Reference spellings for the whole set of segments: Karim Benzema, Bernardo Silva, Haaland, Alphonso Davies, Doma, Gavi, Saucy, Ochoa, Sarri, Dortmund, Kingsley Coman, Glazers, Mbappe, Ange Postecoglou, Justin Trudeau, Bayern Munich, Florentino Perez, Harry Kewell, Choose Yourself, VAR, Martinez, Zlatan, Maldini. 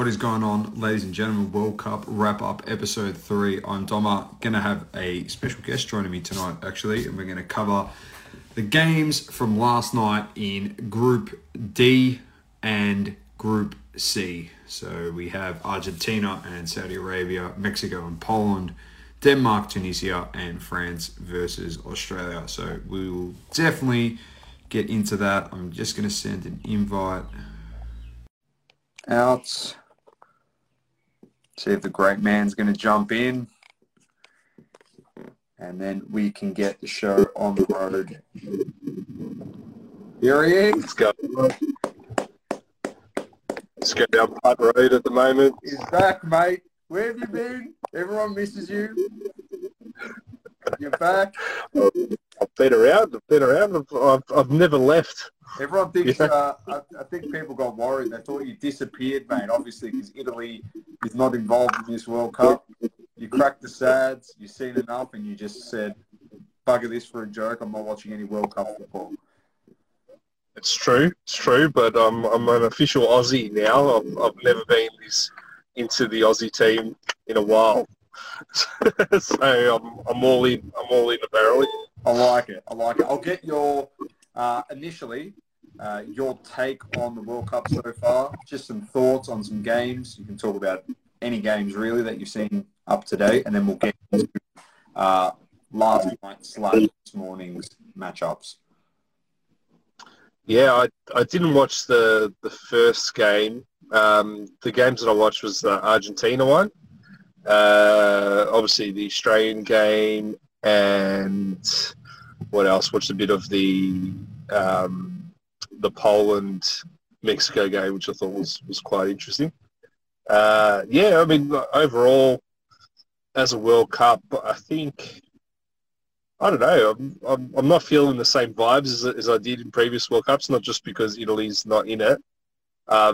What is going on, ladies and gentlemen? World Cup wrap-up episode 3. I'm Doma. Going to have a special guest joining me tonight, actually, and we're going to cover the games from last night in Group D and Group C. So we have Argentina and Saudi Arabia, Mexico and Poland, Denmark, Tunisia, and France versus Australia. So we will definitely get into that. I'm just going to send an invite out. See if the great man's going to jump in. And then we can get the show on the road. Here he is. Let's go. Let's go down Putt Road at the moment. He's back, mate. Where have you been? Everyone misses you. You're back. I've been around. I've never left. Everyone thinks, yeah. I think people got worried. They thought you disappeared, mate, obviously, because Italy is not involved in this World Cup. You cracked the sads, you've seen enough, and you just said, bugger this for a joke, I'm not watching any World Cup football. It's true, but I'm an official Aussie now. I've never been this into the Aussie team in a while. So I'm all in. I'm all in apparently. I like it. I like it. I'll get your, initially, your take on the World Cup so far. Just some thoughts on some games. You can talk about any games really that you've seen up to date, and then we'll get into last night slash this morning's matchups. Yeah, I didn't watch the first game. The games that I watched was the Argentina one, obviously the Australian game, and what else? Watched a bit of the Poland-Mexico game, which I thought was quite interesting. Yeah, I mean, overall, as a World Cup, I think, I don't know, I'm not feeling the same vibes as I did in previous World Cups, not just because Italy's not in it. I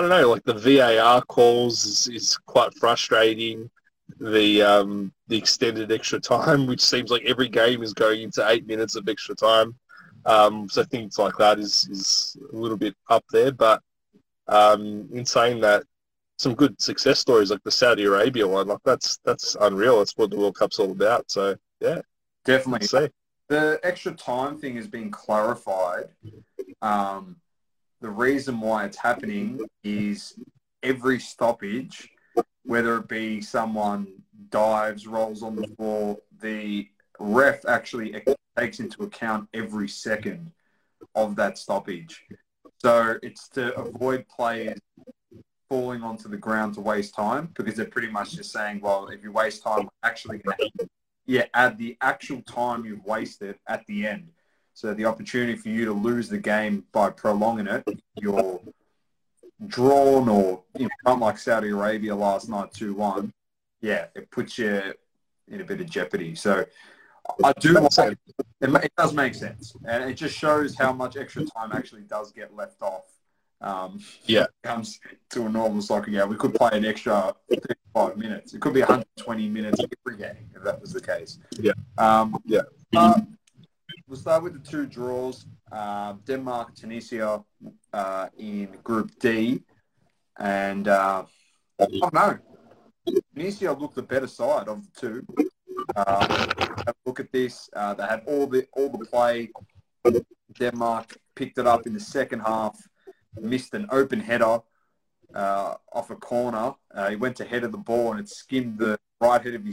don't know, like the VAR calls is quite frustrating. The extended extra time, which seems like every game is going into 8 minutes of extra time. So things like that is a little bit up there. But in saying that, some good success stories like the Saudi Arabia one, like that's unreal. That's what the World Cup's all about. So, yeah. Definitely. See. The extra time thing has been clarified. The reason why it's happening is every stoppage, whether it be someone dives, rolls on the floor, the ref actually takes into account every second of that stoppage. So it's to avoid players falling onto the ground to waste time, because they're pretty much just saying, well, if you waste time, we're actually going to add the actual time you've wasted at the end. So the opportunity for you to lose the game by prolonging it, you're drawn or, you know, not like Saudi Arabia last night 2-1, yeah, it puts you in a bit of jeopardy. So I do like it does make sense, and it just shows how much extra time actually does get left off. Yeah, when it comes to a normal soccer game, we could play an extra 35 minutes. It could be 120 minutes every game if that was the case. Yeah, We'll start with the two draws, Denmark, Tunisia in Group D. And, I don't know, Tunisia looked the better side of the two. Have a look at this. They had all the play. Denmark picked it up in the second half, missed an open header off a corner. He went to head of the ball and it skimmed the right head of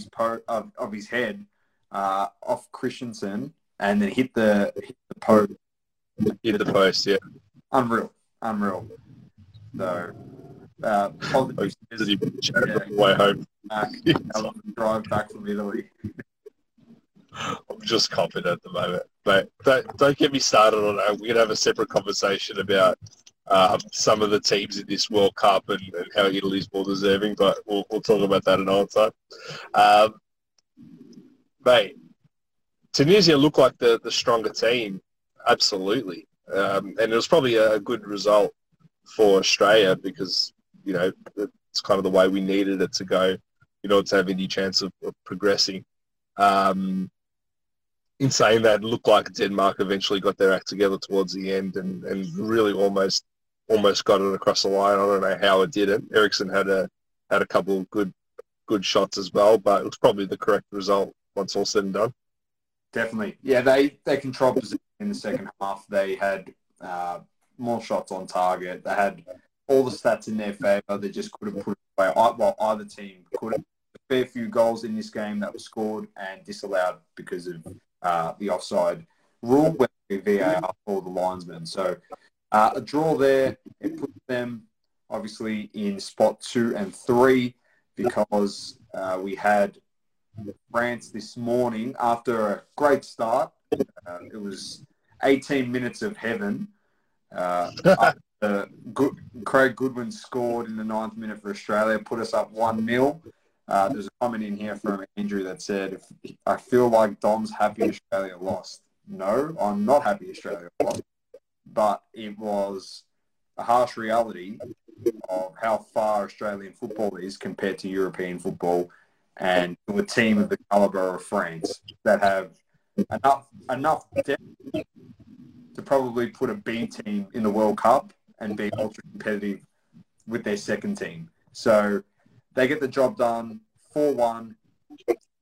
his head off Christensen. And then hit the post. Hit the post, yeah. Unreal. So, positive. Way home. Drive back from Italy. I'm just confident at the moment, mate. Don't get me started on that. We're gonna have a separate conversation about some of the teams in this World Cup and how Italy's more deserving. But we'll talk about that another time, mate. Tunisia looked like the stronger team, absolutely. And it was probably a good result for Australia because, you know, it's kind of the way we needed it to go, you know, to have any chance of progressing. In saying that, it looked like Denmark eventually got their act together towards the end and really almost almost got it across the line. I don't know how it didn't. Eriksen had a couple of good shots as well, but it was probably the correct result once all said and done. Definitely. Yeah, they controlled position in the second half. They had more shots on target. They had all the stats in their favour. They just couldn't put it away. Well, either team couldn't. A fair few goals in this game that were scored and disallowed because of the offside rule, where VAR for the linesmen. So a draw there. It puts them obviously in spot 2 and 3 because we had France this morning after a great start. It was 18 minutes of heaven. Craig Goodwin scored in the 9th minute for Australia, put us up 1-0. There's a comment in here from Andrew that said, I feel like Dom's happy Australia lost. No, I'm not happy Australia lost. But it was a harsh reality of how far Australian football is compared to European football and to a team of the calibre of France that have enough depth to probably put a B team in the World Cup and be ultra-competitive with their second team. So they get the job done, 4-1.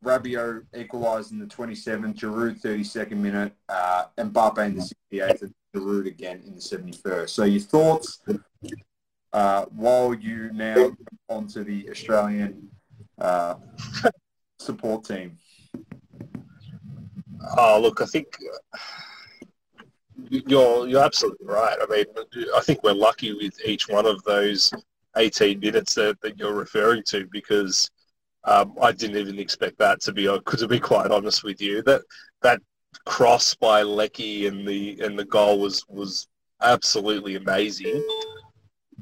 Rabiot equalised in the 27th, Giroud 32nd minute, Mbappe in the 68th, and Giroud again in the 71st. So your thoughts while you now go on to the Australian support team? Oh, look, I think you're absolutely right. I mean, I think we're lucky with each one of those 18 minutes that you're referring to, because I didn't even expect that, to be quite honest with you. That cross by Leckie and the goal was absolutely amazing.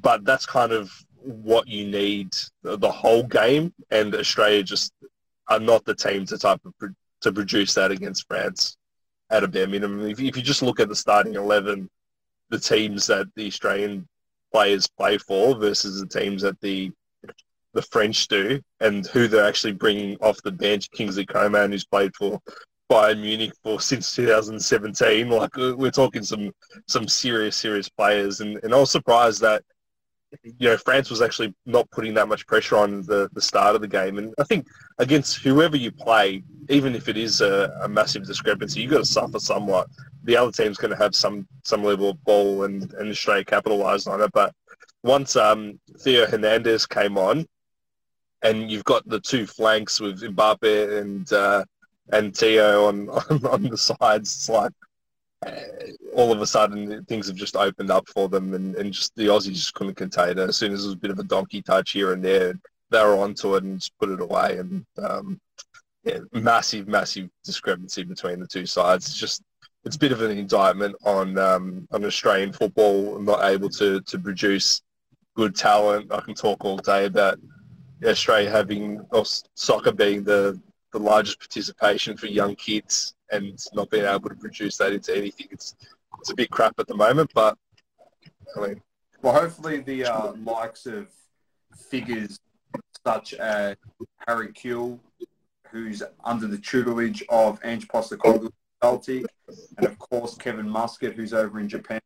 But that's kind of what you need the whole game, and Australia just are not the team to produce that against France at a bare minimum. If you just look at the starting 11, the teams that the Australian players play for versus the teams that the French do, and who they're actually bringing off the bench, Kingsley Coman, who's played for Bayern Munich since 2017. Like, we're talking some serious players, and I was surprised that, you know, France was actually not putting that much pressure on the start of the game. And I think against whoever you play, even if it is a massive discrepancy, you've got to suffer somewhat. The other team's going to have some level of ball, and Australia capitalised on it. But once Theo Hernandez came on, and you've got the two flanks with Mbappe and Tilio on the sides. It's like all of a sudden things have just opened up for them, and just the Aussies just couldn't contain it. As soon as it was a bit of a donkey touch here and there, they were onto it and just put it away. And yeah, massive discrepancy between the two sides. It's just a bit of an indictment on Australian football, not able to produce good talent. I can talk all day about Australia soccer being the largest participation for young kids and not being able to produce that into anything. It's a bit crap at the moment, but I mean, well, hopefully the likes of figures such as Harry Kewell, who's under the tutelage of Ange Postecoglou, Celtic, and of course Kevin Muscat, who's over in Japan,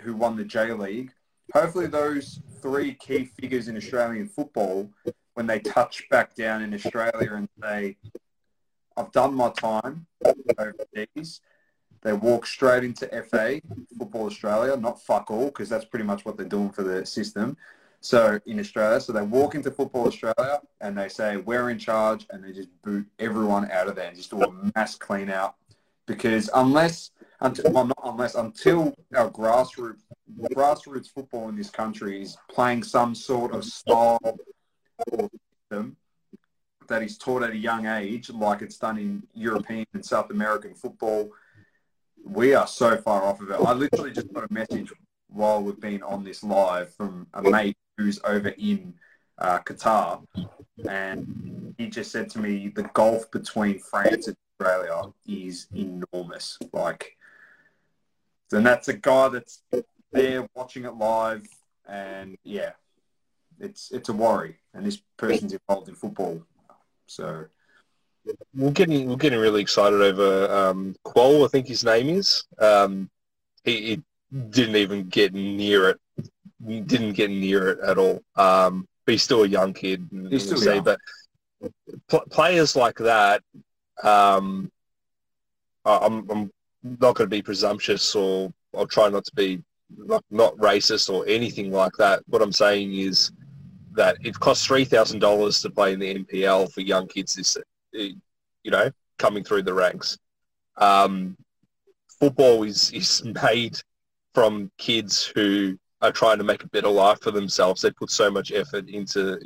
who won the J League. Hopefully those three key figures in Australian football, when they touch back down in Australia and say, I've done my time overseas, they walk straight into FA, Football Australia, not fuck all, because that's pretty much what they're doing for the system. So in Australia, so they walk into Football Australia and they say, we're in charge, and they just boot everyone out of there and just do a mass clean out. Because until our grassroots football in this country is playing some sort of style or system that is taught at a young age, like it's done in European and South American football, we are so far off of it. I literally just got a message while we've been on this live from a mate who's over in Qatar, and he just said to me, the gulf between France and Australia is enormous. Like, and that's a guy that's there watching it live, and yeah, it's a worry. And this person's involved in football, so we're getting really excited over Quol, I think his name is. He didn't even get near it. Didn't get near it at all. But he's still a young kid. He's still young. But players like that, I'm not going to be presumptuous, or I'll try not to be not racist or anything like that. What I'm saying is that it costs $3,000 to play in the NPL for young kids this, coming through the ranks. Football is made from kids who are trying to make a better life for themselves. They put so much effort into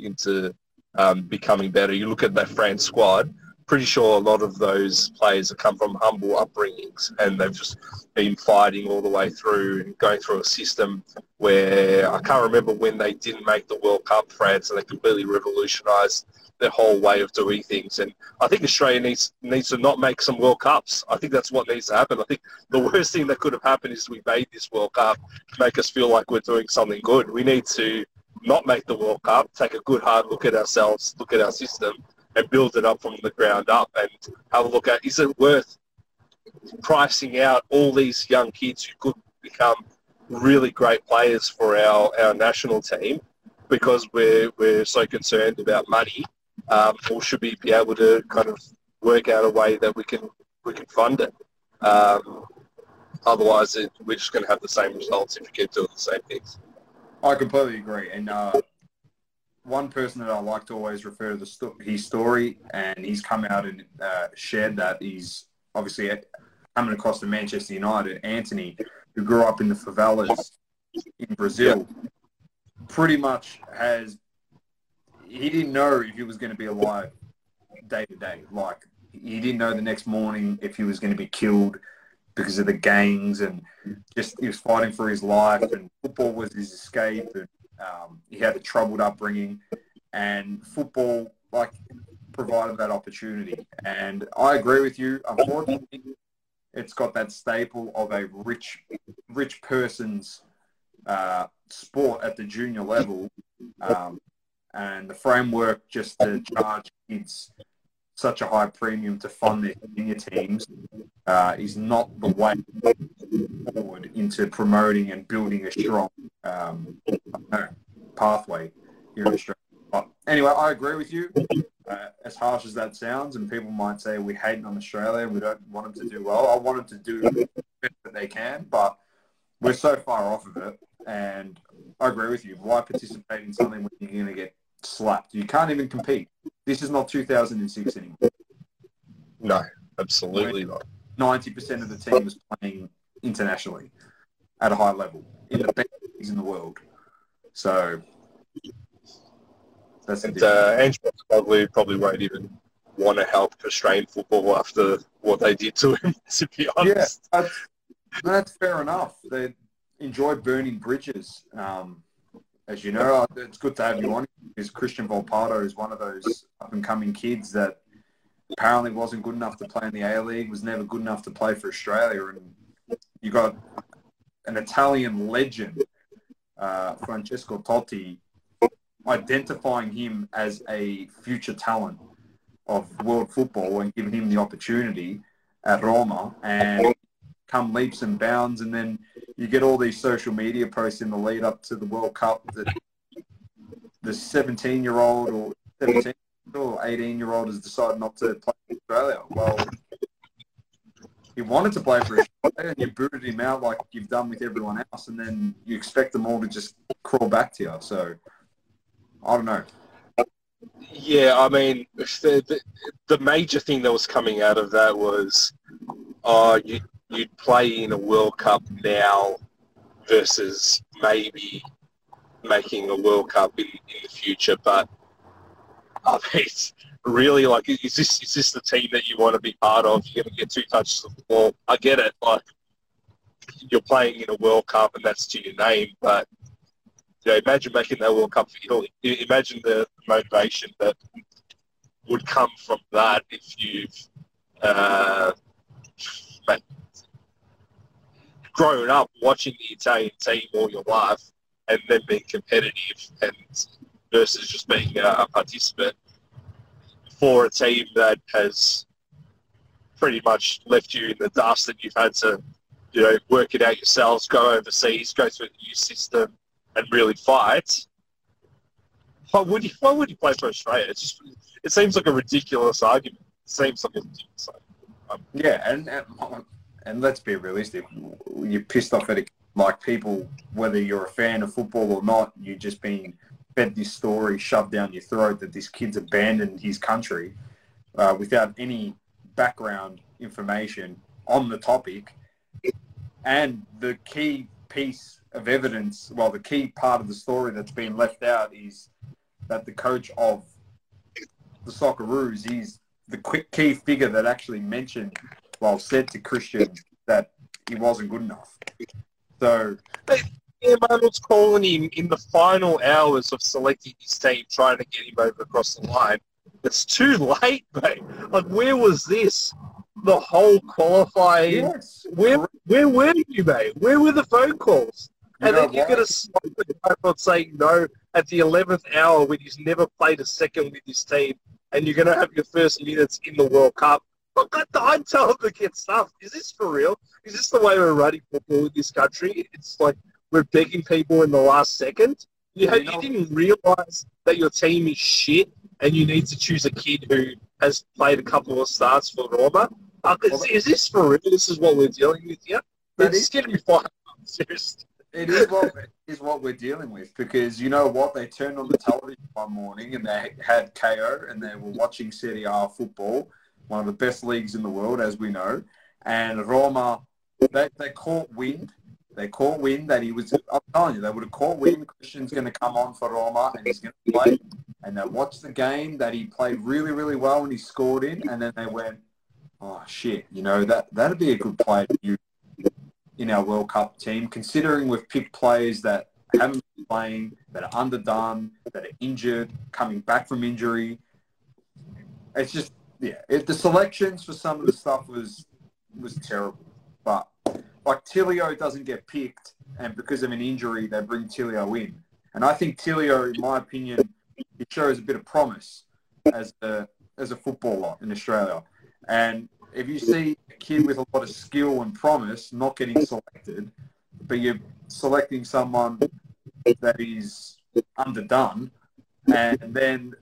becoming better. You look at that France squad, pretty sure a lot of those players have come from humble upbringings, and they've just been fighting all the way through and going through a system where I can't remember when they didn't make the World Cup, France, and they completely revolutionised their whole way of doing things. And I think Australia needs to not make some World Cups. I think that's what needs to happen. I think the worst thing that could have happened is we made this World Cup to make us feel like we're doing something good. We need to not make the World Cup, take a good hard look at ourselves, look at our system, and build it up from the ground up, and have a look at, is it worth pricing out all these young kids who could become really great players for our national team because we're so concerned about money, or should we be able to kind of work out a way that we can fund it? Otherwise, we're just going to have the same results if we keep doing the same things. I completely agree. And one person that I like to always refer to his story, and he's come out and shared that, he's obviously coming across to Manchester United, Antony, who grew up in the favelas in Brazil, pretty much he didn't know if he was going to be alive day to day. Like, he didn't know the next morning if he was going to be killed because of the gangs, and just he was fighting for his life, and football was his escape, and he had a troubled upbringing, and football provided that opportunity. And I agree with you. Unfortunately, it's got that staple of a rich person's sport at the junior level, and the framework just to charge kids such a high premium to fund their senior teams is not the way forward into promoting and building a strong pathway here in Australia. But anyway, I agree with you. As harsh as that sounds, and people might say we're hating on Australia, we don't want them to do well. I want them to do the best that they can, but we're so far off of it. And I agree with you. Why participate in something when you're going to get slapped? You can't even compete. This is not 2006 anymore. No, absolutely not. 90% of the team was playing internationally at a high level in the best leagues in the world. So that's it. Ange Postecoglou probably won't even want to help Australian football after what they did to him, to be honest. Yeah, that's fair enough. They enjoy burning bridges. As you know, it's good to have you on, because Christian Volpato is one of those up-and-coming kids that apparently wasn't good enough to play in the A-League, was never good enough to play for Australia. And you got an Italian legend, Francesco Totti, identifying him as a future talent of world football and giving him the opportunity at Roma, and come leaps and bounds. And then you get all these social media posts in the lead up to the World Cup that the 17-year-old or 17 or 18-year-old has decided not to play for Australia. Well, he wanted to play for Australia, and you booted him out like you've done with everyone else, and then you expect them all to just crawl back to you. So, I don't know. Yeah, I mean, the major thing that was coming out of that was, you'd play in a World Cup now versus maybe making a World Cup in the future. But I mean, it's really like, is this the team that you want to be part of? You're going to get two touches of the ball. I get it. Like, you're playing in a World Cup and that's to your name. But you know, imagine making that World Cup for Italy. Imagine the motivation that would come from that if you've grown up watching the Italian team all your life, and then being competitive, and versus just being a participant for a team that has pretty much left you in the dust, and you've had to you know, work it out yourselves, go overseas, go through the new system and really fight, why would you play for Australia? It's just, it seems like a ridiculous argument. It seems like a ridiculous argument. Yeah, and let's be realistic. You're pissed off at it. Like, people, whether you're a fan of football or not, you're just being fed this story, shoved down your throat that this kid's abandoned his country without any background information on the topic. And the key piece of evidence, well, the key part of the story that's been left out is that the coach of the Socceroos is the key figure that actually mentioned, well, said to Christian that he wasn't good enough. So, yeah, Martinez calling him in the final hours of selecting his team, trying to get him over across the line. It's too late, mate. Like, where was this? The whole qualifying. Yes. Where were you, mate? Where were the phone calls? And then you're going to stop and say no at the 11th hour when he's never played a second with his team, and you're going to have your first minutes in the World Cup. I tell them to get stuffed. Is this for real? Is this the way we're running football in this country? It's like we're begging people in the last second. You didn't realise that your team is shit and you need to choose a kid who has played a couple of starts for Roma. Is this for real? This is what we're dealing with here? It's going to be fine. Seriously. It is what we're dealing with, because you know what? They turned on the television one morning and they had KO and they were watching Serie A football, one of the best leagues in the world, as we know. And Roma, they caught wind. They caught wind that he was, I'm telling you, they would have caught wind. Christian's going to come on for Roma and he's going to play. And they watched the game that he played really, really well and he scored in. And then they went, oh, shit, you know, that'd be a good player in our World Cup team, considering we've picked players that haven't been playing, that are underdone, that are injured, coming back from injury. It's just, yeah, the selections for some of the stuff was terrible. But, like, Tilio doesn't get picked, and because of an injury, they bring Tilio in. And I think Tilio, in my opinion, he shows a bit of promise as a footballer in Australia. And if you see a kid with a lot of skill and promise not getting selected, but you're selecting someone that is underdone, and then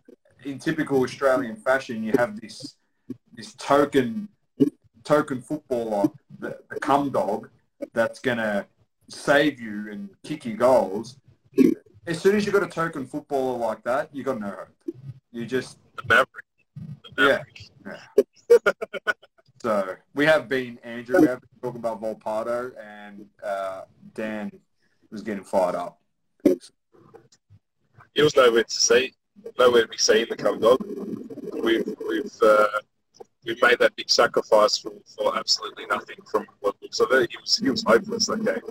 in typical Australian fashion, you have this token footballer, the cum dog, that's going to save you and kick you goals. As soon as you've got a token footballer like that, you've got no hope. You just... The Maverick. Yeah. So, we have been, Andrew, we have been talking about Volpato, and Dan was getting fired up. It was nowhere to see. Nowhere to be seen, the cum dog. We've made that big sacrifice for absolutely nothing from what looks of it. He was hopeless that game.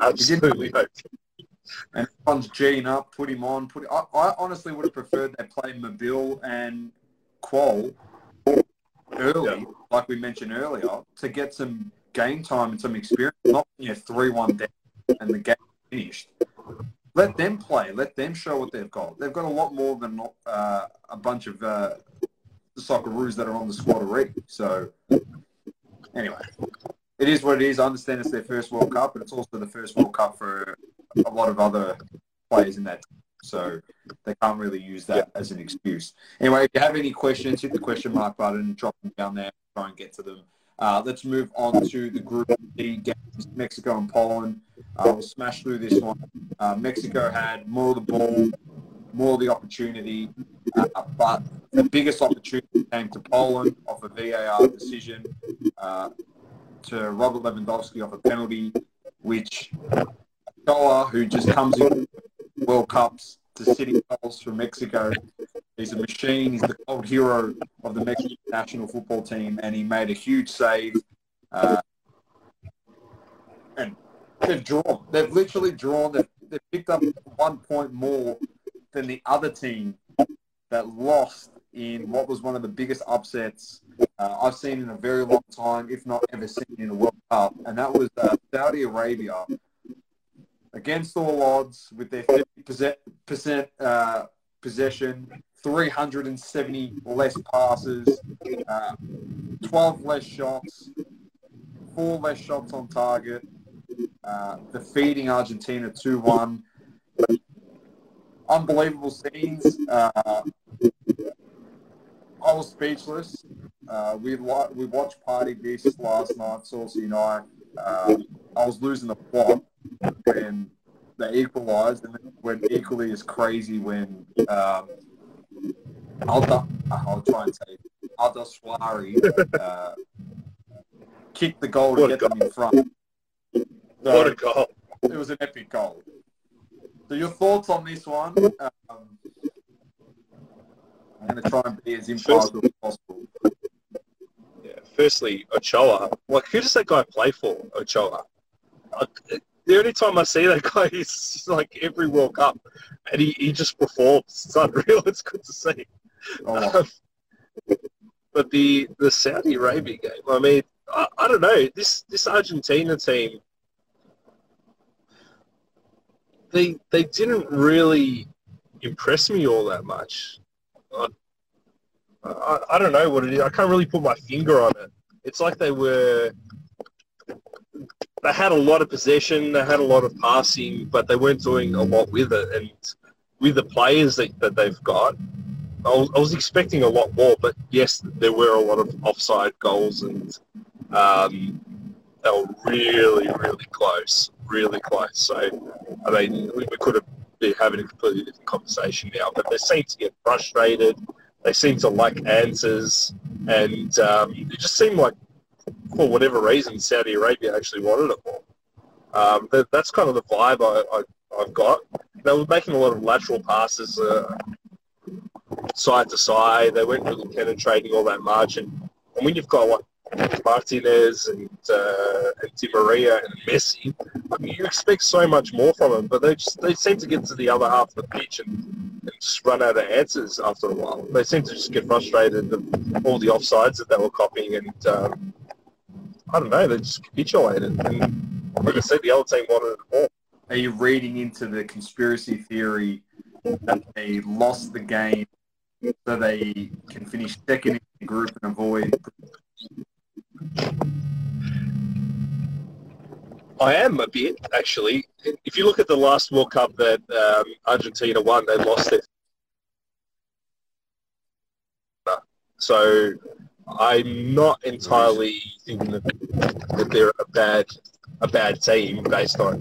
Absolutely hopeless. And Fonz Gene up, put him on. I honestly would have preferred they play Mbil and Quol early, like we mentioned earlier, to get some game time and some experience. Not 3-1 down and the game finished. Let them play. Let them show what they've got. They've got a lot more than a bunch of Socceroos that are on the squad already. So, anyway, it is what it is. I understand it's their first World Cup, but it's also the first World Cup for a lot of other players in that team. So, they can't really use that as an excuse. Anyway, if you have any questions, hit the question mark button, drop them down there, try and get to them. Let's move on to the Group D games, Mexico and Poland. We'll smash through this one. Mexico had more of the ball, more of the opportunity, but the biggest opportunity came to Poland off a VAR decision to Robert Lewandowski off a penalty, which Ochoa, who just comes in World Cups to city goals for Mexico, he's a machine. He's the cold hero of the Mexican national football team, and he made a huge save. And they've drawn. They've literally drawn. They've picked up 1 point more than the other team that lost in what was one of the biggest upsets I've seen in a very long time, if not ever seen in a World Cup, and that was Saudi Arabia. Against all odds, with their 50% possession, 370 less passes, 12 less shots, all their shots on target, defeating Argentina 2-1. Unbelievable scenes. I was speechless. We watched Party Beasts last night, Saucy and I. I was losing the plot when they equalised, and then went equally as crazy when I'll try and say Al-Dosari kicked the goal to get them in front. So what a goal! It was an epic goal. So your thoughts on this one? I'm going to try and be as impartial as possible. Yeah. Firstly, Ochoa. Like, who does that guy play for? Ochoa. The only time I see that guy is like every World Cup, and he just performs. It's unreal. It's good to see. Oh. But the Saudi Arabia game. I mean, I don't know. This Argentina team. They didn't really impress me all that much. I don't know what it is. I can't really put my finger on it. It's like they had a lot of possession, they had a lot of passing, but they weren't doing a lot with it. And with the players that they've got, I was expecting a lot more. But yes, there were a lot of offside goals, and they were really, really close. Really close. So, I mean, we could have been having a completely different conversation now, but they seem to get frustrated. They seem to like answers, and it just seemed like, for whatever reason, Saudi Arabia actually wanted it more. That's kind of the vibe I've got. They were making a lot of lateral passes, side to side. They weren't really penetrating all that margin. And when you've got, like, Martinez and Di Maria and Messi, I mean, you expect so much more from them, but they seem to get to the other half of the pitch and just run out of answers after a while. They seem to just get frustrated with all the offsides that they were copying, and I don't know, they just capitulated. And like I said, the other team wanted it more. Are you reading into the conspiracy theory that they lost the game so they can finish second in the group and avoid? I am a bit, actually. If you look at the last World Cup that Argentina won, they lost it. So I'm not entirely thinking that they're a bad team based on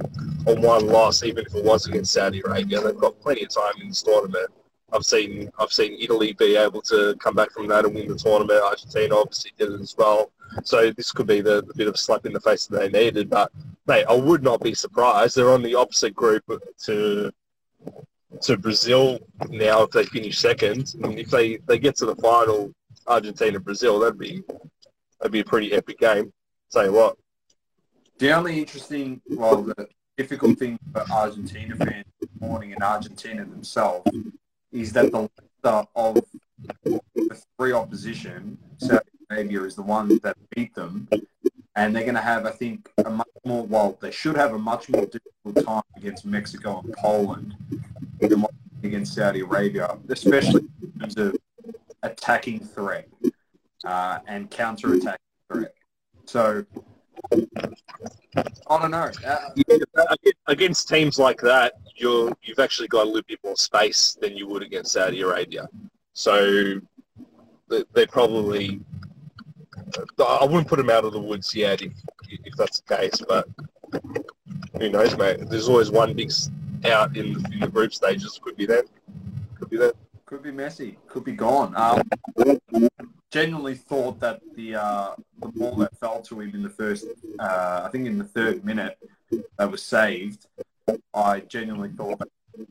one loss, even if it was against Saudi Arabia. They've got plenty of time in this tournament. I've seen Italy be able to come back from that and win the tournament. Argentina obviously did it as well. So this could be the bit of a slap in the face that they needed. But, mate, I would not be surprised. They're on the opposite group to Brazil now if they finish second. And if they get to the final, Argentina-Brazil, that'd be a pretty epic game. Tell you what. The only interesting, well, the difficult thing for Argentina fans this morning and Argentina themselves is that the lesser of the three opposition, Saudi Arabia is the one that beat them, and they're going to have, I think, a much more, well, they should have a much more difficult time against Mexico and Poland than against Saudi Arabia, especially in terms of attacking threat and counter-attacking threat. So, I don't know. Against teams like that, you've actually got a little bit more space than you would against Saudi Arabia. So they probably, I wouldn't put them out of the woods yet if that's the case. But who knows, mate? There's always one big out in the group stages. Could be that. Could be that. Could be Messi. Could be gone. Genuinely thought that the ball that fell to him in the first, I think in the third minute, that was saved. I genuinely thought that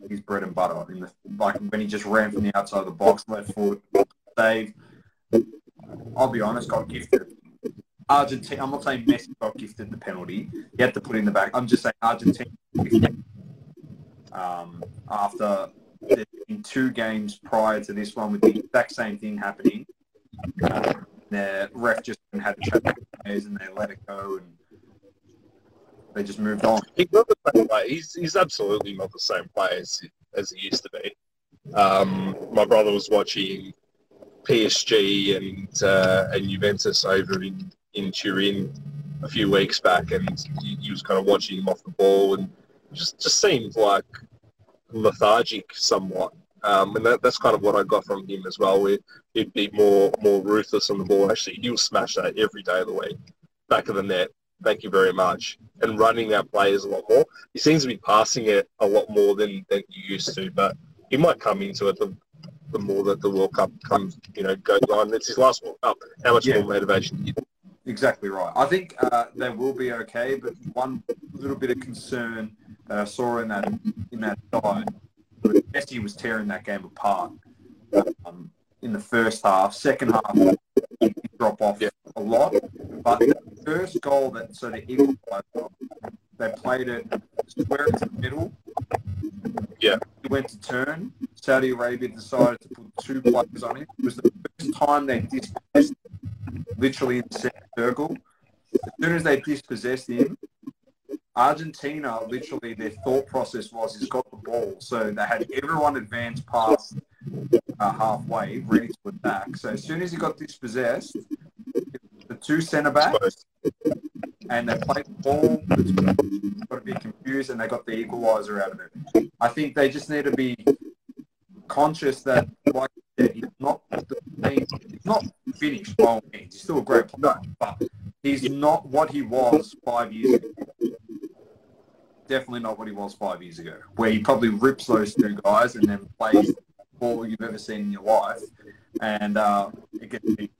his bread and butter. I mean, like when he just ran from the outside of the box, left foot, saved. I'll be honest, got gifted. Argentina. I'm not saying Messi got gifted the penalty. He had to put it in the back. I'm just saying Argentina. After in two games prior to this one with the exact same thing happening, the ref just had to chat with the players and they let it go and they just moved on. He's not the same player. He's absolutely not the same player as he used to be. My brother was watching PSG and Juventus over in Turin a few weeks back, and he was kind of watching him off the ball, and just seemed like lethargic somewhat. And that's kind of what I got from him as well. He'd be more ruthless on the ball. Actually, he'll smash that every day of the week. Back of the net, thank you very much. And running that play is a lot more. He seems to be passing it a lot more than he used to, but he might come into it the more that the World Cup comes, goes on. It's his last World Cup. How much more motivation do you think? Exactly right. I think they will be okay, but one little bit of concern that I saw in that side, Messi was tearing that game apart in the first half. Second half, he dropped off a lot. But the first goal, so the equaliser, they played it square into the middle. Yeah. He went to turn. Saudi Arabia decided to put two players on him. It was the first time they dispossessed him, literally in the second circle. As soon as they dispossessed him, Argentina, literally their thought process was, he's got the ball. So they had everyone advance past halfway, ready to attack. So as soon as he got dispossessed, the two centre-backs, and they played the ball, got a bit confused, and they got the equaliser out of it. I think they just need to be conscious that, like I said, he's not finished by all means. He's still a great player, but he's not what he was 5 years ago. Definitely not what he was 5 years ago, where he probably rips those two guys and then plays the ball you've ever seen in your life, and it gets big.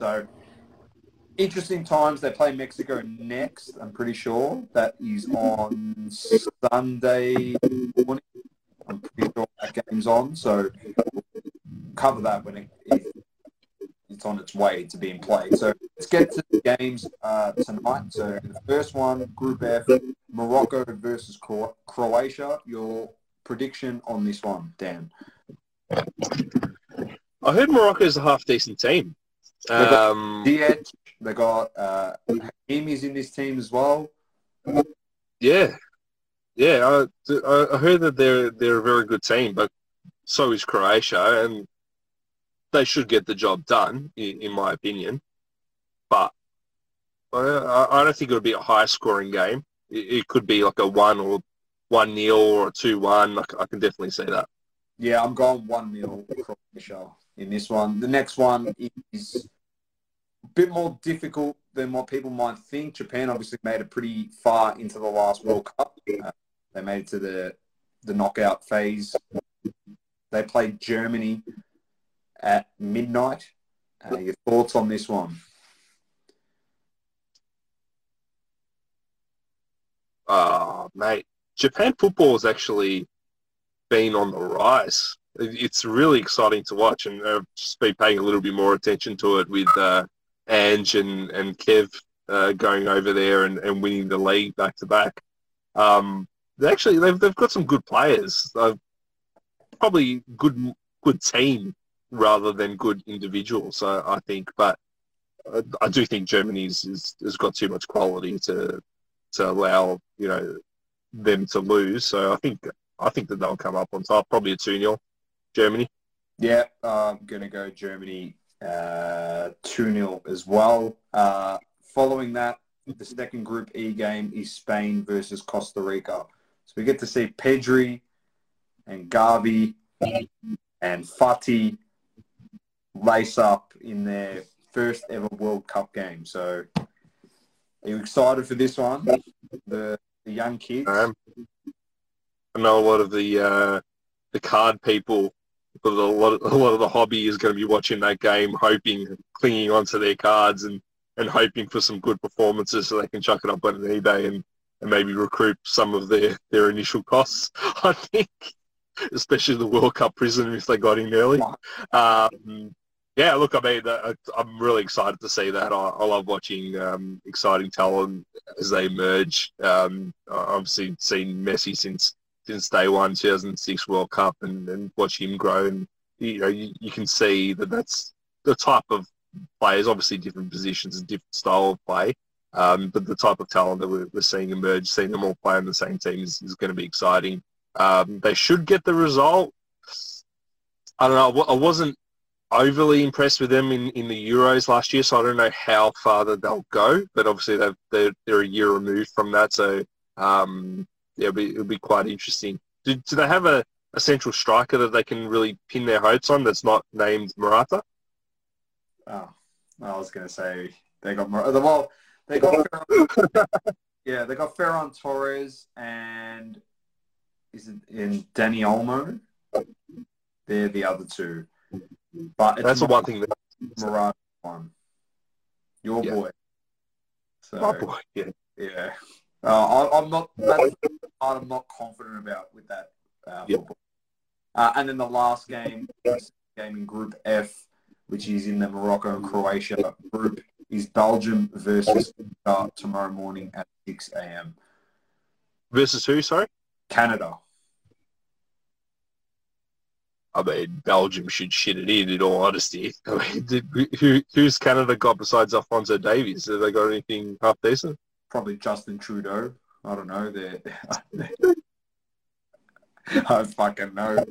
So, interesting times. They play Mexico next, I'm pretty sure. That is on Sunday morning. I'm pretty sure that game's on, so we'll cover that when it's on its way to being played. So let's get to the games tonight. So the first one, Group F, Morocco versus Croatia. Your prediction on this one, Dan? I heard Morocco is a half-decent team. Ziyech, they got Hakimi's in this team as well. Yeah. I heard that they're a very good team, but so is Croatia, and they should get the job done, in my opinion. But I don't think it'll be a high-scoring game. It could be like a 1-0 or a 2-1. I can definitely see that. Yeah, I'm going 1-0 Croatia in this one. The next one is a bit more difficult than what people might think. Japan obviously made it pretty far into the last World Cup. They made it to the knockout phase. They played Germany at midnight. Your thoughts on this one? Oh, mate. Japan football has actually been on the rise. It's really exciting to watch, and I've just been paying a little bit more attention to it with Ange and Kev going over there and winning the league back-to-back. They've got some good players. Probably good team rather than good individuals, I think. But I do think Germany has got too much quality to allow, them to lose. So I think that they'll come up on top. Probably a 2-0 Germany. Yeah, I'm going to go Germany 2-0 as well. Following that, the second Group E game is Spain versus Costa Rica. So we get to see Pedri and Gavi and Fati lace up in their first ever World Cup game. So are you excited for this one? The young kids? I know a lot of the card people, a lot of the hobby is going to be watching that game, hoping, clinging onto their cards and hoping for some good performances so they can chuck it up on eBay and maybe recoup some of their initial costs, I think, especially the World Cup prisoner if they got in early. Yeah, look, I mean, I'm really excited to see that. I love watching exciting talent as they emerge. I've seen Messi since day one, 2006 World Cup, and watch him grow. And you can see that's the type of players. Obviously, different positions and different style of play, but the type of talent that we're seeing emerge, seeing them all play on the same team is going to be exciting. They should get the result. I don't know. I wasn't overly impressed with them in the Euros last year, so I don't know how farther they'll go. But obviously they're a year removed from that, so yeah, it'll be quite interesting. Do they have a central striker that they can really pin their hopes on that's not named Morata? Oh, I was going to say they got Morata. Well, they got yeah, they got Ferran Torres and is it in Danny Olmo? They're the other two. But it's that's the one thing that Morata won. Your boy. So, my boy, yeah. Yeah. I'm not. That's the part I'm not confident about with that. Football. And then the last game, in Group F, which is in the Morocco and Croatia group, is Belgium versus Canada tomorrow morning at 6 a.m. Versus who? Sorry, Canada. I mean, Belgium should shit it in all honesty. I mean, who's Canada got besides Alphonso Davies? Have they got anything half decent? Probably Justin Trudeau. I don't know. I fucking know.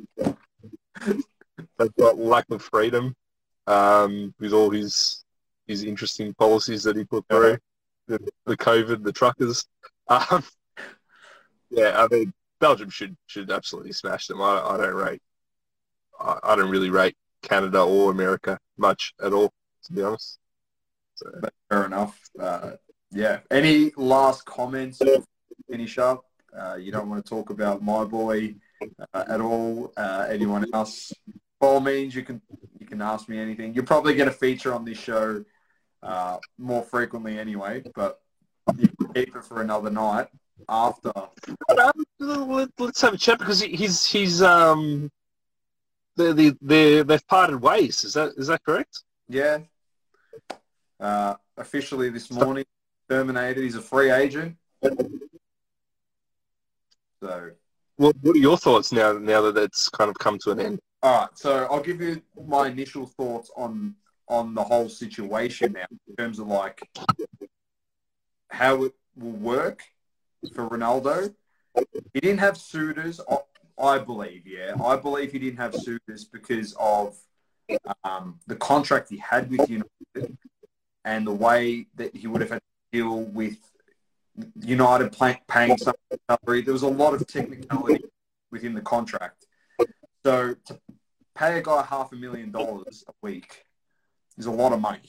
They've got lack of freedom with all his interesting policies that he put through, the COVID, the truckers. Yeah, I mean, Belgium should absolutely smash them. I don't really rate Canada or America much at all, to be honest. So. Fair enough. Yeah. Any last comments to finish up? You don't want to talk about my boy at all. Anyone else? By all means, you can ask me anything. You're probably going to feature on this show more frequently anyway, but you can keep it for another night after. Let's have a chat because he's they've parted ways. Is that correct? Yeah. Officially this morning, terminated. He's a free agent. So, what are your thoughts now that that's kind of come to an end? All right, so I'll give you my initial thoughts on the whole situation now in terms of like how it will work for Ronaldo. He didn't have suitors, I believe. Yeah, I believe he didn't have suitors because of the contract he had with United and the way that he would have had to deal with United paying some salary. There was a lot of technicality within the contract. So to pay a guy $500,000 a week is a lot of money.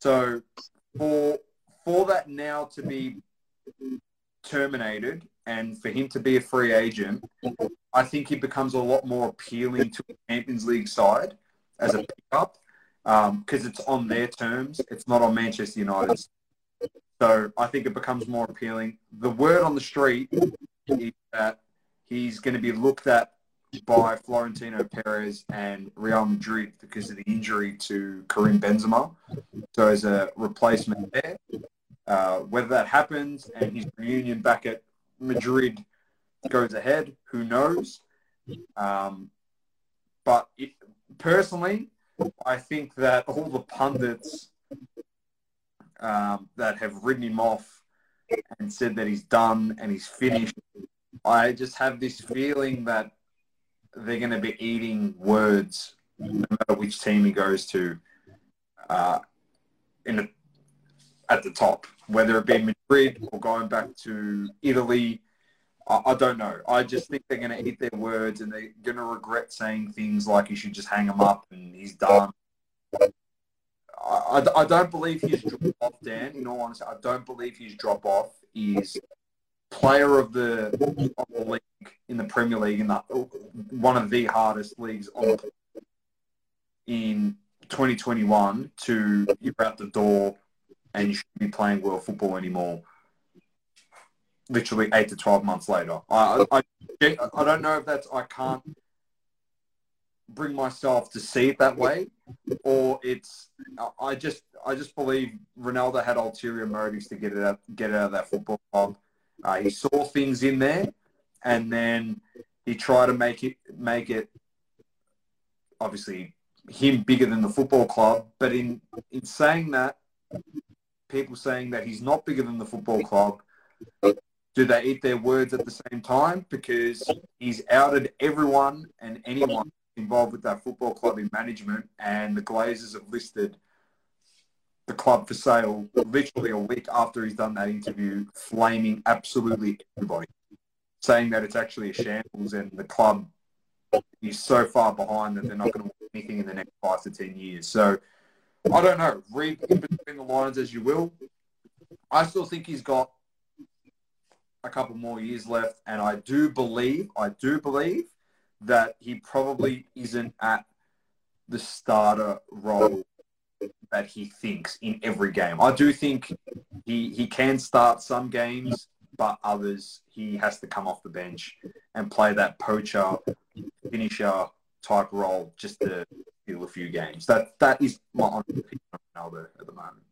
So for that now to be terminated and for him to be a free agent, I think he becomes a lot more appealing to the Champions League side as a pickup because it's on their terms. It's not on Manchester United's. So I think it becomes more appealing. The word on the street is that he's going to be looked at by Florentino Perez and Real Madrid because of the injury to Karim Benzema. So as a replacement there, whether that happens and his reunion back at Madrid goes ahead, who knows? But personally, I think that all the pundits that have written him off and said that he's done and he's finished. I just have this feeling that they're going to be eating words no matter which team he goes to at the top, whether it be Madrid or going back to Italy. I don't know. I just think they're going to eat their words and they're going to regret saying things like you should just hang him up and he's done. I don't believe his drop-off, Dan, in all honesty, I don't believe his drop-off is player of the league in the Premier League, in one of the hardest leagues on in 2021 to you're out the door and you shouldn't be playing world football anymore literally 8 to 12 months later. I don't know if that's – I can't bring myself to see it that way, or it's I just believe Ronaldo had ulterior motives to get out of that football club. He saw things in there, and then he tried to make it obviously him bigger than the football club. But in saying that, people saying that he's not bigger than the football club, do they eat their words at the same time? Because he's outed everyone and anyone involved with that football club in management, and the Glazers have listed the club for sale literally a week after he's done that interview, flaming absolutely everybody, saying that it's actually a shambles and the club is so far behind that they're not going to win anything in the next 5 to 10 years. So I don't know. Read in between the lines as you will. I still think he's got a couple more years left, and I do believe that he probably isn't at the starter role that he thinks in every game. I do think he can start some games, but others he has to come off the bench and play that poacher, finisher type role just to steal a few games. That is my honest opinion on Ronaldo at the moment.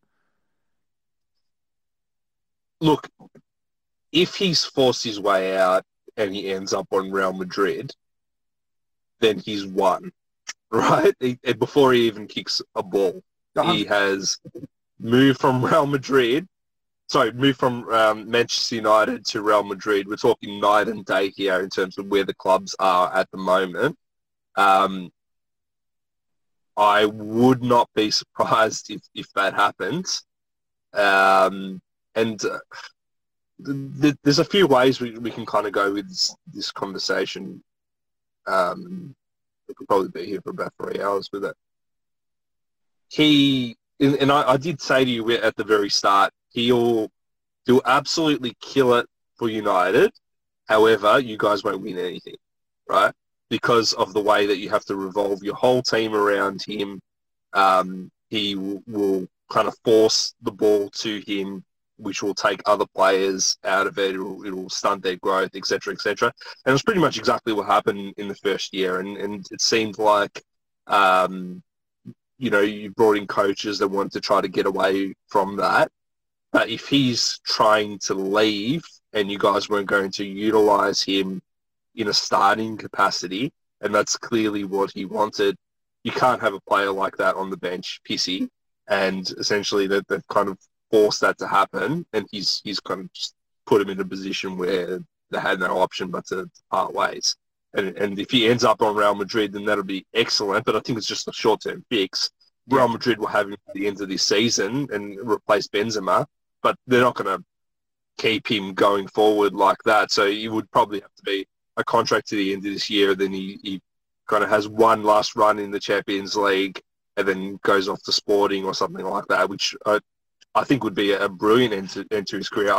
Look, if he's forced his way out and he ends up on Real Madrid, then he's won, right? Before he even kicks a ball, he has moved from Manchester United to Real Madrid. We're talking night and day here in terms of where the clubs are at the moment. I would not be surprised if that happens. There's a few ways we can kind of go with this conversation. We could probably be here for about 3 hours with it. I did say to you at the very start, he'll do absolutely kill it for United. However, you guys won't win anything, right? Because of the way that you have to revolve your whole team around him. He will kind of force the ball to him, which will take other players out of it. It will stunt their growth, et cetera, et cetera. And it was pretty much exactly what happened in the first year. And it seemed like, you brought in coaches that wanted to try to get away from that. But if he's trying to leave and you guys weren't going to utilize him in a starting capacity, and that's clearly what he wanted, you can't have a player like that on the bench, pissy. And essentially they've kind of forced that to happen, and he's kind of just put him in a position where they had no option but to part ways. And if he ends up on Real Madrid, then that'll be excellent, but I think it's just a short-term fix. Real Madrid will have him at the end of this season and replace Benzema, but they're not going to keep him going forward like that, so it would probably have to be a contract to the end of this year, then he kind of has one last run in the Champions League and then goes off to Sporting or something like that, which I think would be a brilliant end to his career.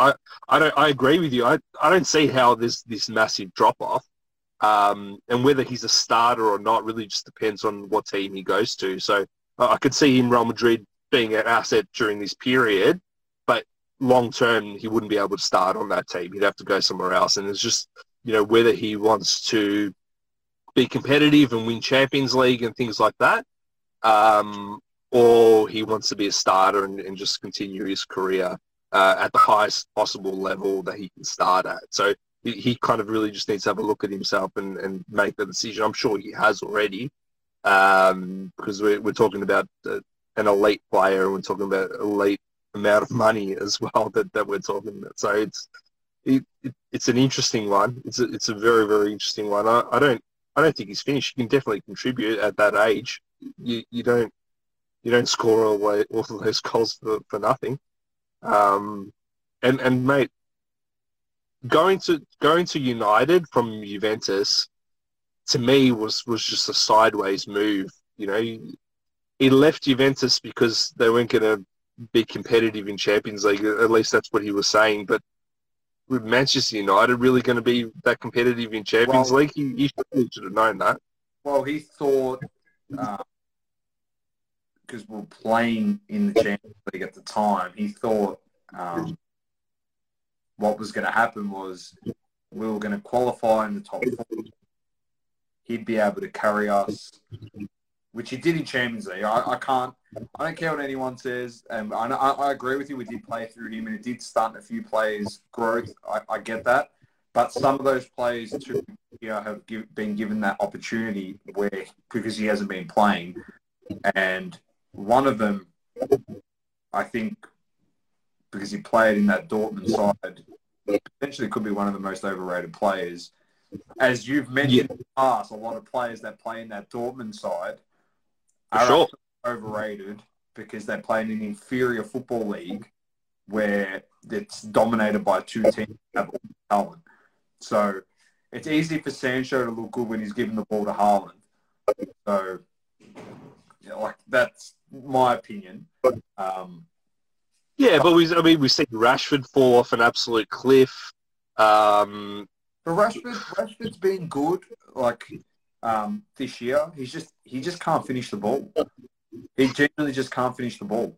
I agree with you. I don't see how there's this massive drop-off. And whether he's a starter or not really just depends on what team he goes to. So I could see him, Real Madrid, being an asset during this period, but long-term he wouldn't be able to start on that team. He'd have to go somewhere else. And it's just, whether he wants to be competitive and win Champions League and things like that, or he wants to be a starter and just continue his career at the highest possible level that he can start at. So he kind of really just needs to have a look at himself and make the decision. I'm sure he has already, because we're talking about an elite player, and we're talking about elite amount of money as well that we're talking about. So it's an interesting one. It's a very, very interesting one. I don't think he's finished. He can definitely contribute at that age. You don't score all of those goals for nothing. And mate, going to United from Juventus, to me was just a sideways move. He left Juventus because they weren't going to be competitive in Champions League. At least that's what he was saying. But with Manchester United really going to be that competitive in Champions League, he should have known that. Well, he thought. Because we were playing in the Champions League at the time, he thought what was going to happen was we were going to qualify in the top four. He'd be able to carry us, which he did in Champions League. I don't care what anyone says, and I agree with you. We did play through him, and it did stunt a few players' growth. I get that, but some of those players too have been given that opportunity because he hasn't been playing, and one of them, I think, because he played in that Dortmund side, potentially could be one of the most overrated players. as you've mentioned in the past, a lot of players that play in that Dortmund side are overrated because they play in an inferior football league where it's dominated by two teams that have all the talent. So it's easy for Sancho to look good when he's giving the ball to Haaland. So, yeah, like, that's my opinion. Yeah, but we've seen Rashford fall off an absolute cliff. But Rashford's been good, like, this year. He just can't finish the ball. He genuinely just can't finish the ball.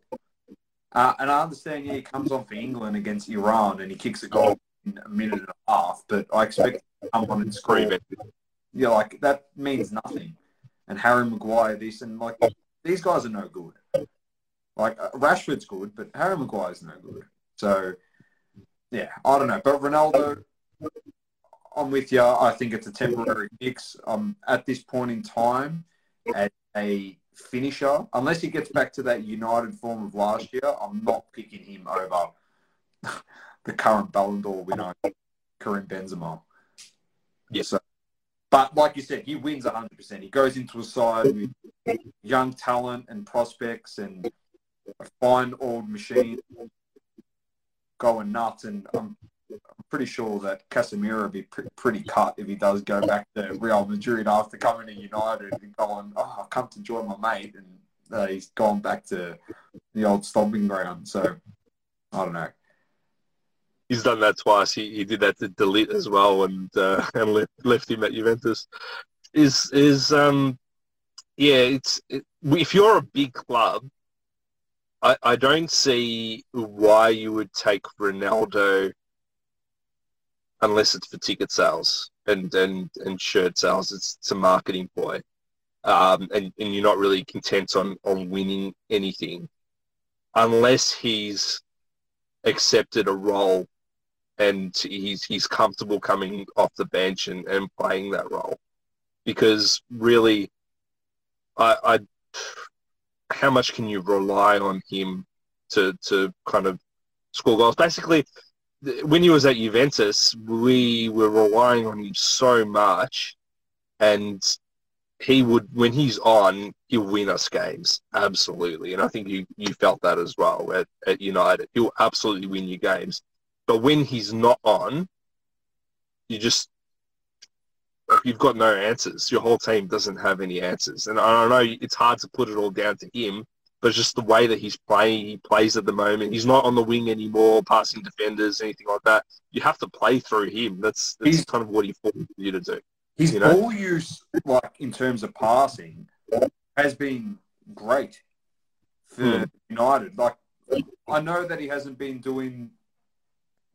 And I understand, he comes on for England against Iran and he kicks a goal in a minute and a half, but I expect him to come on and score. Yeah, like, that means nothing. And Harry Maguire, this, and, like, these guys are no good. Like, Rashford's good, but Harry Maguire's no good. So, yeah, I don't know. But Ronaldo, I'm with you. I think it's a temporary fix. At this point in time, as a finisher, unless he gets back to that United form of last year, I'm not picking him over the current Ballon d'Or winner, Karim Benzema. Yes. So, but like you said, he wins 100%. He goes into a side with young talent and prospects and a fine old machine going nuts. And I'm pretty sure that Casemiro would be pretty cut if he does go back to Real Madrid after coming to United and going, oh, I've come to join my mate. And he's gone back to the old stomping ground. So, I don't know. He's done that twice. He did that to delete as well, and left him at Juventus. If you're a big club, I don't see why you would take Ronaldo unless it's for ticket sales and shirt sales. It's a marketing ploy, and you're not really content on winning anything unless he's accepted a role. And he's comfortable coming off the bench and playing that role, because really, how much can you rely on him to kind of score goals? Basically, when he was at Juventus, we were relying on him so much, and he would, when he's on, he'll win us games, absolutely. And I think you felt that as well at United. He'll absolutely win you games. But when he's not on, you've got no answers. Your whole team doesn't have any answers. And I know it's hard to put it all down to him, but it's just the way that he's playing, he plays at the moment. He's not on the wing anymore, passing defenders, anything like that. You have to play through him. That's kind of what he forced you to do. His ball use, like, in terms of passing, has been great for United. Like, I know that he hasn't been doing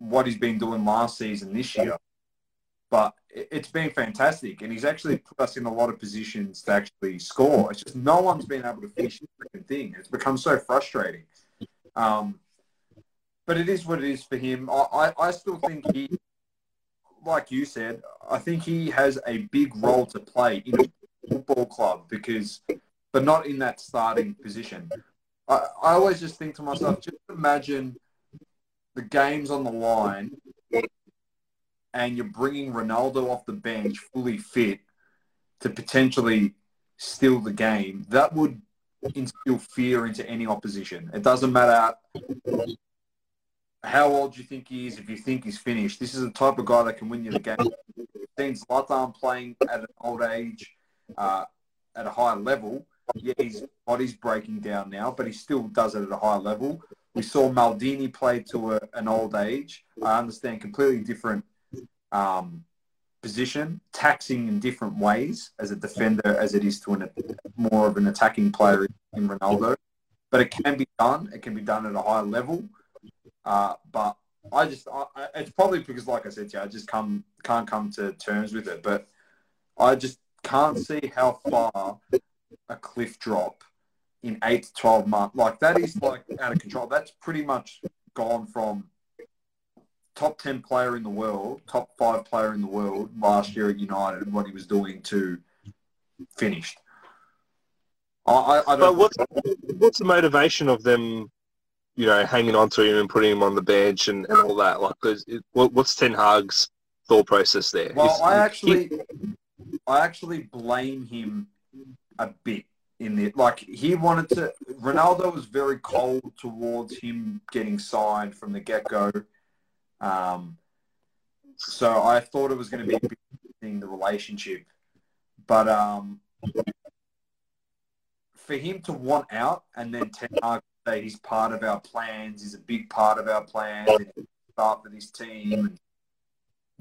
what he's been doing last season this year, but it's been fantastic, and he's actually put us in a lot of positions to actually score. It's just no one's been able to finish the freaking thing. It's become so frustrating. But it is what it is for him. I still think he, like you said, I think he has a big role to play in a football club, but not in that starting position. I always just think to myself, just imagine the game's on the line and you're bringing Ronaldo off the bench fully fit to potentially steal the game. That would instill fear into any opposition. It doesn't matter how old you think he is. If you think he's finished, this is the type of guy that can win you the game. We've seen Zlatan playing at an old age, at a high level. Yeah, his body's breaking down now, but he still does it at a high level. We saw Maldini play to an old age. I understand, completely different position, taxing in different ways as a defender as it is to more of an attacking player in Ronaldo. But it can be done. It can be done at a high level. But it's probably because, like I said to you, I just can't come to terms with it. But I just can't see how far a cliff drop in 8 to 12 months, like, that is, like, out of control. That's pretty much gone from top 10 player in the world, top 5 player in the world last year at United, and what he was doing, to finished. I don't. But what's the motivation of them, hanging on to him and putting him on the bench and all that? Like, what's Ten Hag's thought process there. Well, I actually blame him a bit in the like he wanted to. Ronaldo was very cold towards him getting signed from the get-go. So I thought it was going to be a big thing, the relationship, but for him to want out and then Ten Hag say he's part of our plans, he's a big part of our plans, and he's part of this team, and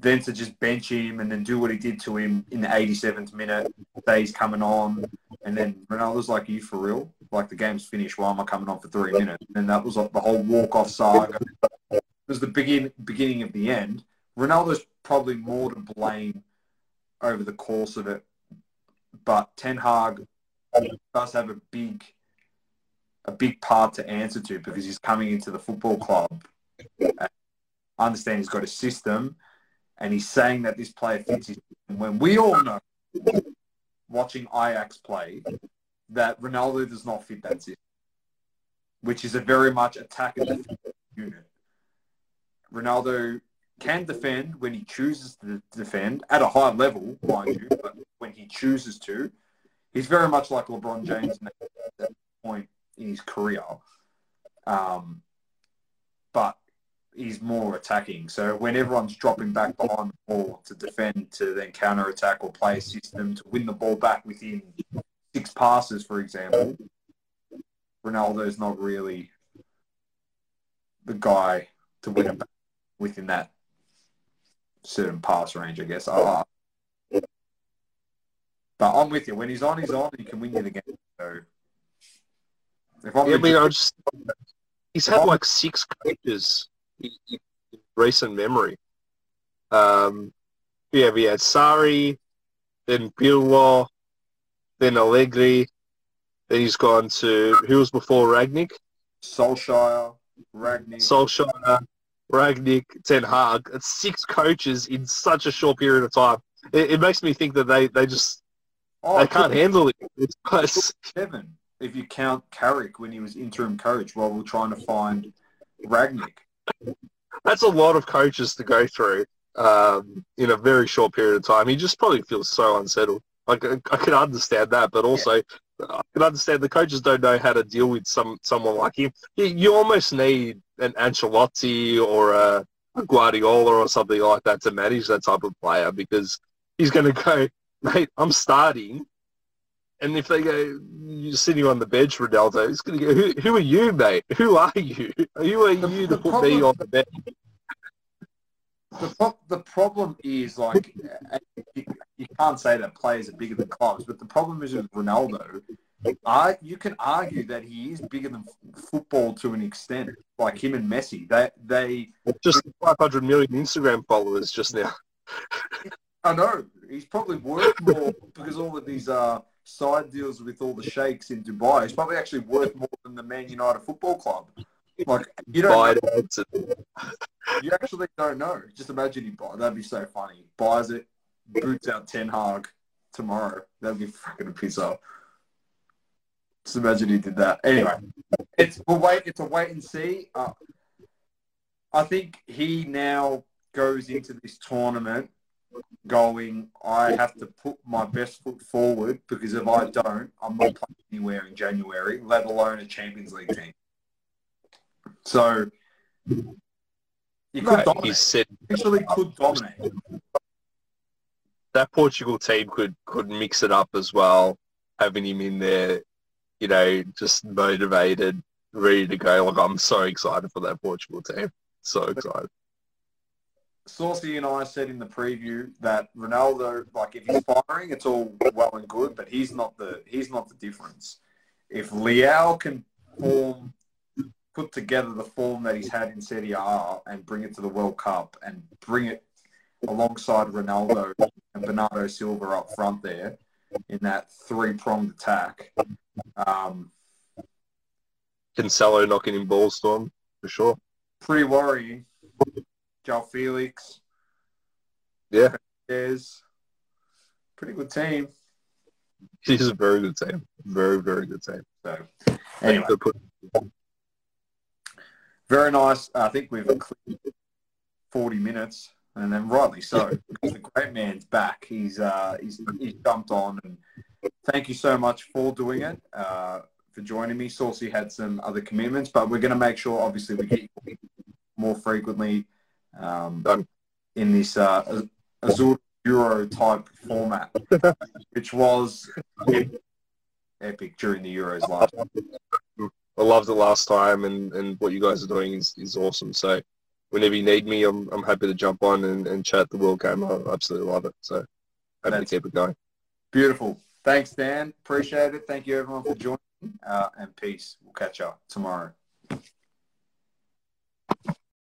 then to just bench him and then do what he did to him in the 87th minute, say he's coming on, and then Ronaldo's like, "Are you for real? Like the game's finished. Why am I coming on for 3 minutes?" And that was like the whole walk-off saga. It was the beginning of the end. Ronaldo's probably more to blame over the course of it, but Ten Hag does have a big part to answer to because he's coming into the football club. I understand he's got a system, and he's saying that this player fits his system. When we all know, watching Ajax play, that Ronaldo does not fit that system, which is a very much attack and defense unit. Ronaldo can defend when he chooses to defend at a high level, mind you, but when he chooses to, he's very much like LeBron James at that point in his career. But he's more attacking. So when everyone's dropping back behind the ball to defend, to then counter-attack or play a system to win the ball back within 6 passes, for example, Ronaldo's not really the guy to win it back within that certain pass range, I guess. But I'm with you. When he's on, he's on. He can win you the game. So if I'm he's had like 6 coaches in recent memory. Yeah, we had Sarri, then Bilwa, then Allegri, then he's gone to who was before Ragnick? Solskjaer, Ragnick, Ten Hag. It's 6 coaches in such a short period of time. It makes me think that they can't handle it. It's close. 7, if you count Carrick when he was interim coach while we're trying to find Ragnick. That's a lot of coaches to go through in a very short period of time. He just probably feels so unsettled. Like, I can understand that, but also I can understand the coaches don't know how to deal with someone like him. You almost need an Ancelotti or a Guardiola or something like that to manage that type of player because he's going to go, "Mate, I'm starting." And if they go, "You're sitting on the bench, Ronaldo," it's going to go, who are you, mate? Who are you? Who are you to put me on the bench? The problem is, like, you can't say that players are bigger than clubs, but the problem is with Ronaldo, you can argue that he is bigger than football to an extent, like him and Messi. They just 500 million Instagram followers just now. I know. He's probably worth more because all of these side deals with all the sheikhs in Dubai. He's probably actually worth more than the Man United Football Club. Like, you don't know. You actually don't know. Just imagine he buys. That'd be so funny. Buys it, boots out Ten Hag tomorrow. That'd be fucking a piss off. Just imagine he did that. Anyway, it's a wait and see. I think he now goes into this tournament going, "I have to put my best foot forward because if I don't, I'm not playing anywhere in January, let alone a Champions League team." So you could dominate. Actually could dominate. That Portugal team could mix it up as well, having him in there, you know, just motivated, ready to go. Like, I'm so excited for that Portugal team. So excited. Saucy and I said in the preview that Ronaldo, like, if he's firing, it's all well and good, but he's not the difference. If Leao can put together the form that he's had in Serie A and bring it to the World Cup and bring it alongside Ronaldo and Bernardo Silva up front there in that three-pronged attack, Cancelo knocking in balls to him, for sure. Pretty worrying. Joel Felix. Yeah. Pretty good team. He's a very good team. Very, very good team. So, anyway. Very nice. I think we've cleared 40 minutes. and then rightly so, because the great man's back. He's jumped on, and thank you so much for doing it, for joining me. Saucy had some other commitments, but we're going to make sure, obviously, we get you more frequently in this Azul Euro type format, which was epic during the Euros last time. I loved it last time, and what you guys are doing is awesome. So whenever you need me, I'm happy to jump on and chat the World Game. I absolutely love it. So happy to keep it going. Beautiful. Thanks, Dan. Appreciate it. Thank you, everyone, for joining. And peace. We'll catch up tomorrow.